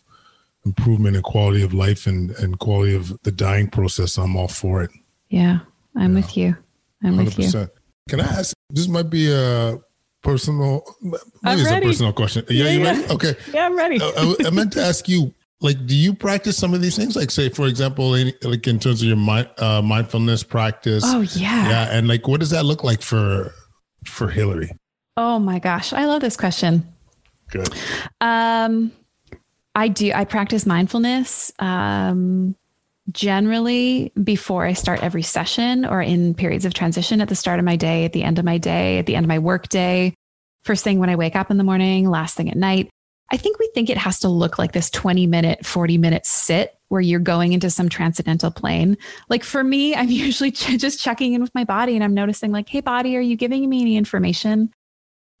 improvement in quality of life and, and quality of the dying process, I'm all for it. Yeah, I'm yeah. with you. I'm one hundred percent. With you. Can I ask, this might be a personal, maybe it's a personal question. Yeah, yeah you yeah. ready? Okay. Yeah, I'm ready. I, I meant to ask you, like, do you practice some of these things? Like, say, for example, in, like in terms of your mind, uh, mindfulness practice. Oh, yeah. Yeah, and like, what does that look like for for Hillary? Oh, my gosh. I love this question. Good. Um. I do. I practice mindfulness um, generally before I start every session or in periods of transition, at the start of my day, at the end of my day, at the end of my work day, first thing when I wake up in the morning, last thing at night. I think we think it has to look like this twenty minute, forty minute sit where you're going into some transcendental plane. Like for me, I'm usually ch- just checking in with my body and I'm noticing like, hey, body, are you giving me any information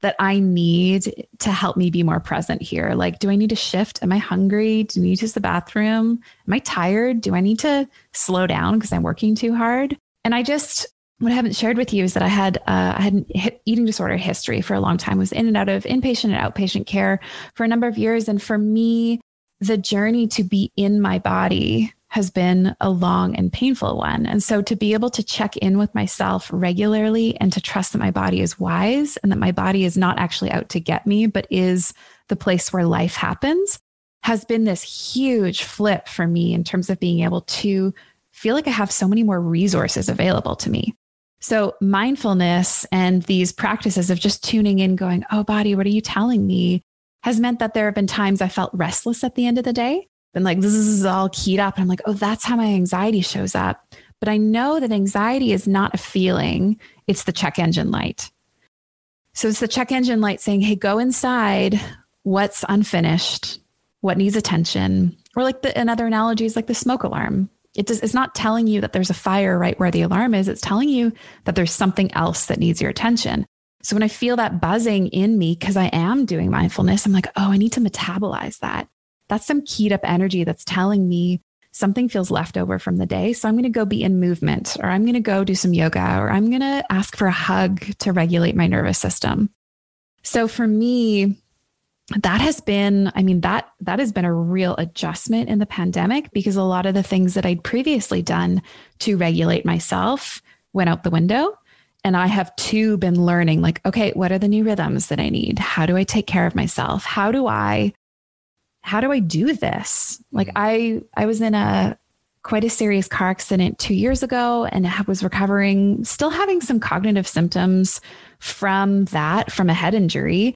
that I need to help me be more present here? Like, do I need to shift? Am I hungry? Do I need to use the bathroom? Am I tired? Do I need to slow down because I'm working too hard? And I just, what I haven't shared with you is that I had, uh, I had an eating disorder history for a long time. I was in and out of inpatient and outpatient care for a number of years. And for me, the journey to be in my body has been a long and painful one. And so to be able to check in with myself regularly and to trust that my body is wise and that my body is not actually out to get me, but is the place where life happens, has been this huge flip for me in terms of being able to feel like I have so many more resources available to me. So mindfulness and these practices of just tuning in, going, oh, body, what are you telling me, has meant that there have been times I felt restless at the end of the day. Been like, this is all keyed up. And I'm like, oh, that's how my anxiety shows up. But I know that anxiety is not a feeling. It's the check engine light. So it's the check engine light saying, hey, go inside. What's unfinished? What needs attention? Or like the, another analogy is like the smoke alarm. It does, it's not telling you that there's a fire right where the alarm is. It's telling you that there's something else that needs your attention. So when I feel that buzzing in me, because I am doing mindfulness, I'm like, oh, I need to metabolize that. That's some keyed up energy that's telling me something feels left over from the day. So I'm going to go be in movement, or I'm going to go do some yoga, or I'm going to ask for a hug to regulate my nervous system. So for me, that has been, I mean, that, that has been a real adjustment in the pandemic, because a lot of the things that I'd previously done to regulate myself went out the window. And I have too been learning like, okay, what are the new rhythms that I need? How do I take care of myself? How do I How do I do this? Like I, I was in a quite a serious car accident two years ago, and I was recovering, still having some cognitive symptoms from that, from a head injury.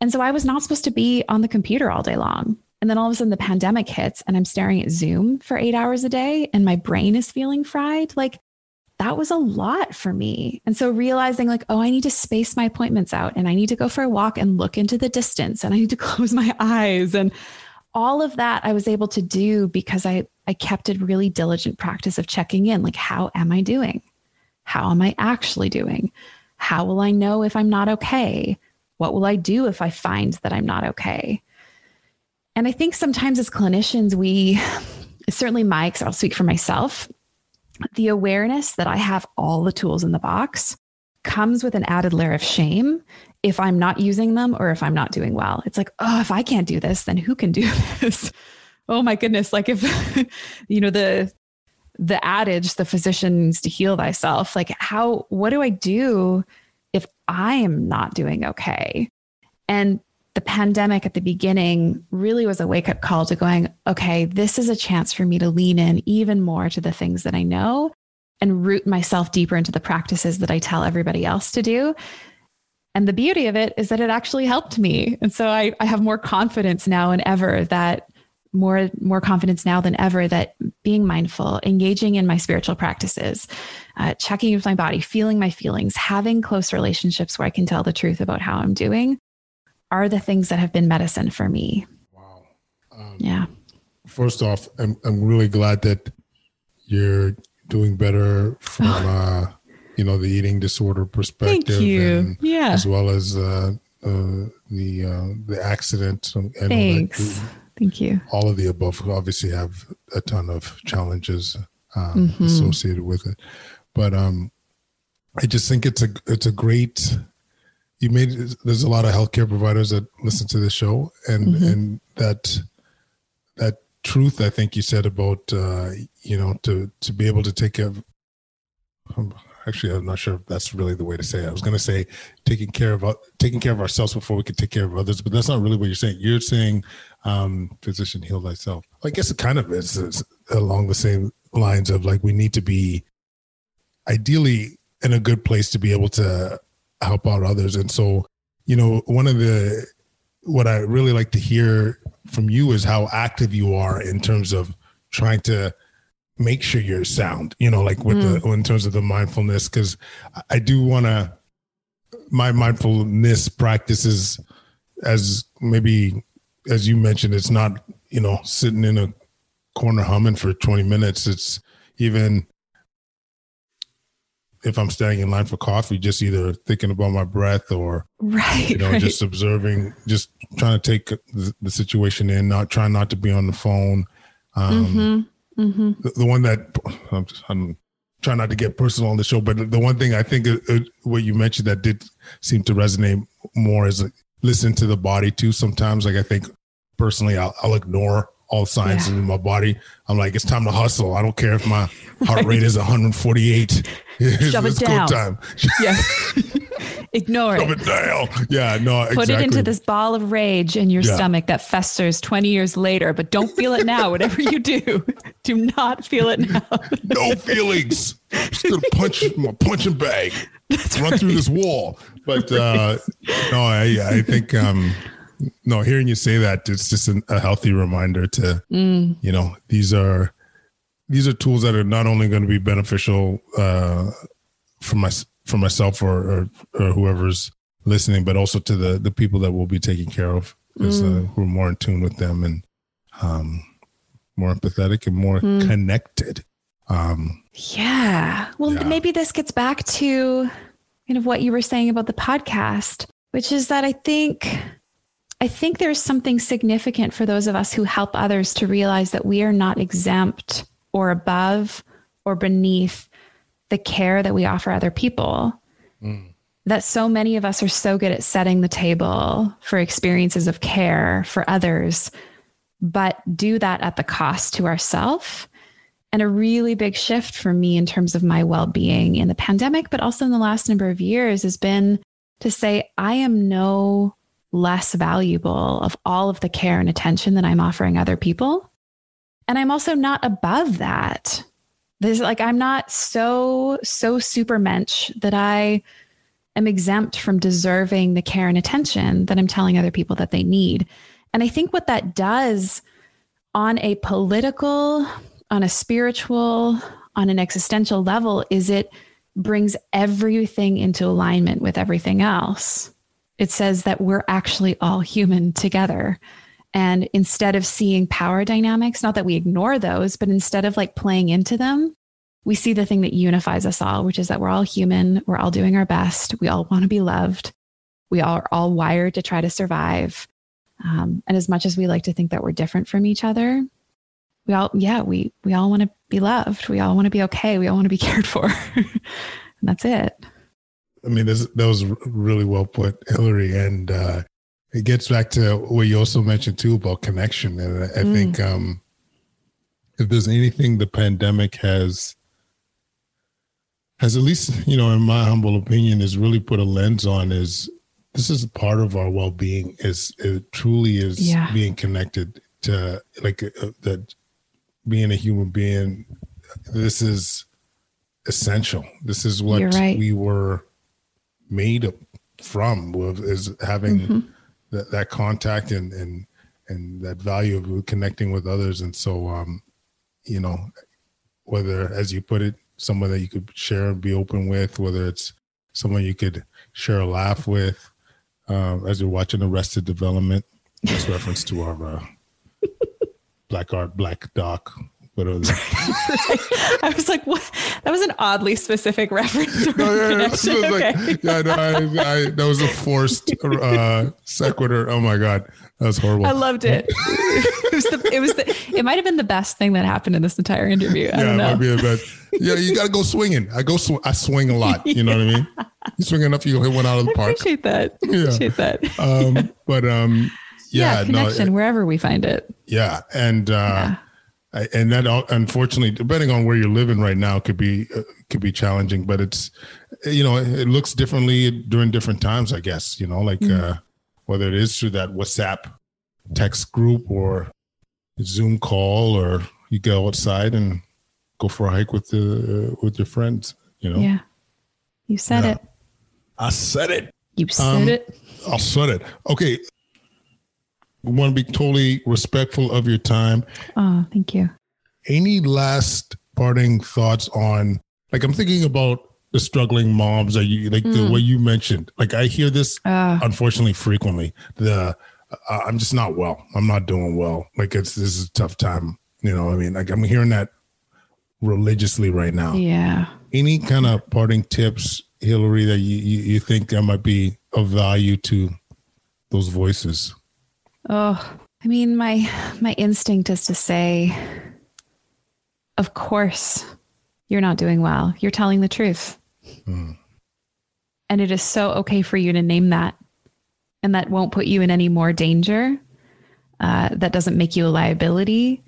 And so I was not supposed to be on the computer all day long. And then all of a sudden the pandemic hits and I'm staring at Zoom for eight hours a day and my brain is feeling fried. Like that was a lot for me. And so realizing like, oh, I need to space my appointments out, and I need to go for a walk and look into the distance, and I need to close my eyes, and all of that I was able to do because I, I kept a really diligent practice of checking in. Like, how am I doing? How am I actually doing? How will I know if I'm not okay? What will I do if I find that I'm not okay? And I think sometimes as clinicians, we, certainly my, I'll speak for myself, the awareness that I have all the tools in the box comes with an added layer of shame if I'm not using them or if I'm not doing well. It's like, oh, if I can't do this, then who can do this? Oh my goodness. Like if, you know, the, the adage, the physician needs to heal thyself. Like how, what do I do if I am not doing okay? And the pandemic at the beginning really was a wake-up call to going, okay, this is a chance for me to lean in even more to the things that I know and root myself deeper into the practices that I tell everybody else to do. And the beauty of it is that it actually helped me. And so I, I have more confidence now than ever that more, more confidence now than ever that being mindful, engaging in my spiritual practices, uh, checking with my body, feeling my feelings, having close relationships where I can tell the truth about how I'm doing, are the things that have been medicine for me. Wow. Um, yeah. First off, I'm I'm really glad that you're doing better from, uh, you know, the eating disorder perspective. Thank you. And, yeah. As well as uh, uh, the uh, the accident. And Thanks. All that, Thank you. All of the above obviously have a ton of challenges um, mm-hmm. associated with it. But um, I just think it's a it's a great... You made, there's a lot of healthcare providers that listen to this show, and, mm-hmm. and that, that truth, I think you said about, uh, you know, to, to be able to take care of, actually, I'm not sure if that's really the way to say it. I was going to say taking care of, taking care of ourselves before we can take care of others, but that's not really what you're saying. You're saying, um, physician, heal thyself. I guess it kind of is, is along the same lines of like, we need to be ideally in a good place to be able to help out others. And so, you know, one of the, what I really like to hear from you is how active you are in terms of trying to make sure you're sound, you know, like with mm. the, in terms of the mindfulness, because I do want to, my mindfulness practices, as maybe, as you mentioned, it's not, you know, sitting in a corner humming for twenty minutes. It's even, if I'm standing in line for coffee, just either thinking about my breath or, right, you know, right. just observing, just trying to take the situation in, not trying not to be on the phone. Um, mm-hmm. Mm-hmm. The, the one that I'm, just, I'm trying not to get personal on the show, but the one thing I think it, it, what you mentioned that did seem to resonate more is like, listen to the body too. Sometimes, like I think personally, I'll, I'll ignore all signs yeah. in my body. I'm like, it's time to hustle. I don't care if my right. heart rate is one forty-eight. Shove it's, it it's down. Go time. Yeah. Ignore Shove it. it down. Yeah, no, Put exactly. it into this ball of rage in your yeah. stomach that festers twenty years later, but don't feel it now. Whatever you do, do not feel it now. No feelings. I'm just going to punch my punching bag. That's Run right. through this wall. But uh, no, I, I think... Um, No, hearing you say that, it's just an, a healthy reminder to, mm. you know, these are, these are tools that are not only going to be beneficial uh, for my, for myself or, or, or whoever's listening, but also to the, the people that we'll be taking care of, is, mm. uh, who are more in tune with them and um, more empathetic and more mm. connected. Um, yeah. Well, yeah. maybe this gets back to kind of what you were saying about the podcast, which is that I think... I think there's something significant for those of us who help others to realize that we are not exempt or above or beneath the care that we offer other people. Mm. That so many of us are so good at setting the table for experiences of care for others, but do that at the cost to ourselves. And a really big shift for me in terms of my well-being in the pandemic, but also in the last number of years, has been to say, I am no less valuable of all of the care and attention that I'm offering other people. And I'm also not above that. There's like, I'm not so, so supermensch that I am exempt from deserving the care and attention that I'm telling other people that they need. And I think what that does on a political, on a spiritual, on an existential level, is it brings everything into alignment with everything else. It says that we're actually all human together. And instead of seeing power dynamics, not that we ignore those, but instead of like playing into them, we see the thing that unifies us all, which is that we're all human. We're all doing our best. We all want to be loved. We are all wired to try to survive. Um, and as much as we like to think that we're different from each other, we all, yeah, we, we all want to be loved. We all want to be okay. We all want to be cared for. And that's it. I mean, this, that was really well put, Hillary. And uh, it gets back to what you also mentioned too about connection. And I, I mm. think um, if there's anything the pandemic has, has at least, you know, in my humble opinion, is really put a lens on is this is part of our well-being is it truly is yeah. being connected to like uh, that being a human being. This is essential. This is what right. we were made from is having mm-hmm. that, that contact and, and, and that value of connecting with others. And so, um, you know, whether, as you put it, someone that you could share and be open with, whether it's someone you could share a laugh with, uh, as you're watching Arrested Development, just reference to our uh, Black Art, Black Doc. What was that? I was like, what? That was an oddly specific reference. No, yeah, yeah. Okay. Like, yeah, no, I, I, that was a forced uh, sequitur. Oh my God. That was horrible. I loved it. it was the, it was the, it might've been the best thing that happened in this entire interview. I yeah, don't know. It might be the best. Yeah. You got to go swinging. I go, sw- I swing a lot. You know yeah. what I mean? You swing enough, you hit one out of the park. I appreciate that. Yeah. Appreciate that. Um, yeah. But um, yeah, yeah connection no, it, wherever we find it. Yeah. And, uh, yeah. And that, unfortunately, depending on where you're living right now, could be uh, could be challenging. But it's, you know, it, it looks differently during different times, I guess. You know, like mm-hmm. uh, whether it is through that WhatsApp text group or Zoom call, or you go outside and go for a hike with the uh, with your friends. You know. Yeah, you said yeah. it. I said it. You said um, it. I said it. Okay. We want to be totally respectful of your time. Oh, thank you. Any last parting thoughts on, like, I'm thinking about the struggling moms that you, like mm. the way you mentioned, like I hear this uh, unfortunately frequently, the, uh, I'm just not well. I'm not doing well. Like it's, this is a tough time. You know what I mean? Like I'm hearing that religiously right now. Yeah. Any kind of parting tips, Hillary, that you, you, you think that might be of value to those voices? Oh, I mean, my, my instinct is to say, of course, you're not doing well. You're telling the truth. Mm. And it is so okay for you to name that. And that won't put you in any more danger. Uh, that doesn't make you a liability.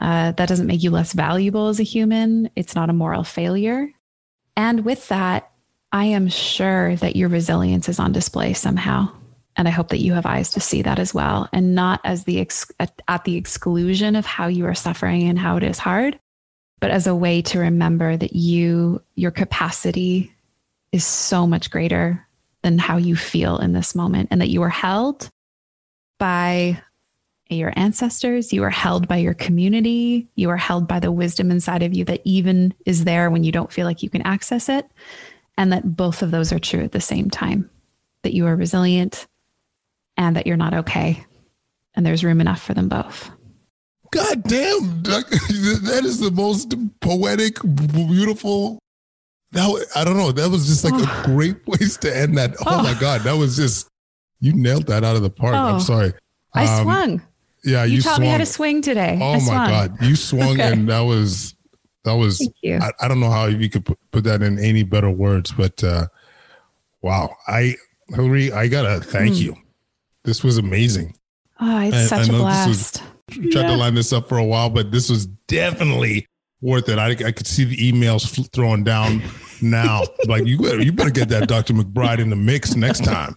Uh, that doesn't make you less valuable as a human. It's not a moral failure. And with that, I am sure that your resilience is on display somehow. And I hope that you have eyes to see that as well, and not as the ex- at, at the exclusion of how you are suffering and how it is hard, but as a way to remember that you, your capacity is so much greater than how you feel in this moment, and that you are held by your ancestors, you are held by your community, you are held by the wisdom inside of you that even is there when you don't feel like you can access it, and that both of those are true at the same time, that you are resilient, and that you're not okay. And there's room enough for them both. God damn. That is the most poetic, beautiful. That, I don't know. That was just like oh. a great place to end that. Oh, oh my God. That was just, you nailed that out of the park. Oh. I'm sorry. Um, I swung. Yeah. You, you taught swung. me how to swing today. Oh I my swung. God. You swung okay. and that was, that was, Thank you. I, I don't know how you could put, put that in any better words, but uh, wow. I, Hillary, I gotta thank mm. you. This was amazing. Oh, it's I, such I know a blast. This was, tried yeah. to line this up for a while, but this was definitely worth it. I, I could see the emails thrown down now. Like you, you better get that Doctor McBride in the mix next time.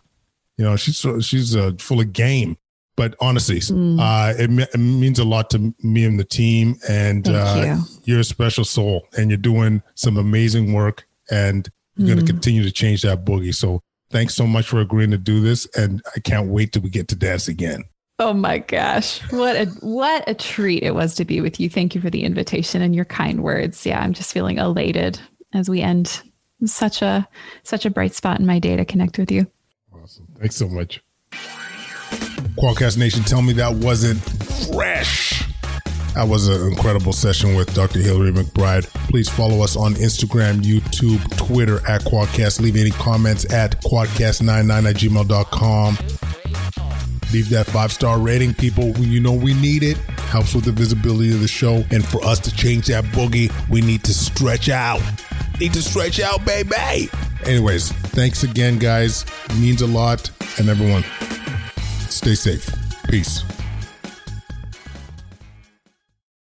You know, she's she's uh, full of game. But honestly, mm. uh, it, it means a lot to me and the team. And uh, you. you're a special soul, and you're doing some amazing work. And you're mm. going to continue to change that boogie. So. Thanks so much for agreeing to do this, and I can't wait till we get to dance again. Oh my gosh. What a what a treat it was to be with you. Thank you for the invitation and your kind words. Yeah, I'm just feeling elated as we end. Such a such a bright spot in my day to connect with you. Awesome. Thanks so much. Kwadcast Nation, tell me that wasn't fresh. That was an incredible session with Doctor Hillary McBride. Please follow us on Instagram, YouTube, Twitter at Kwadcast. Leave any comments at kwadcast ninety-nine at gmail dot com. Leave that five-star rating, people. You know we need it. Helps with the visibility of the show. And for us to change that boogie, we need to stretch out. Need to stretch out, baby. Anyways, Thanks again, guys. It means a lot. And everyone, stay safe. Peace.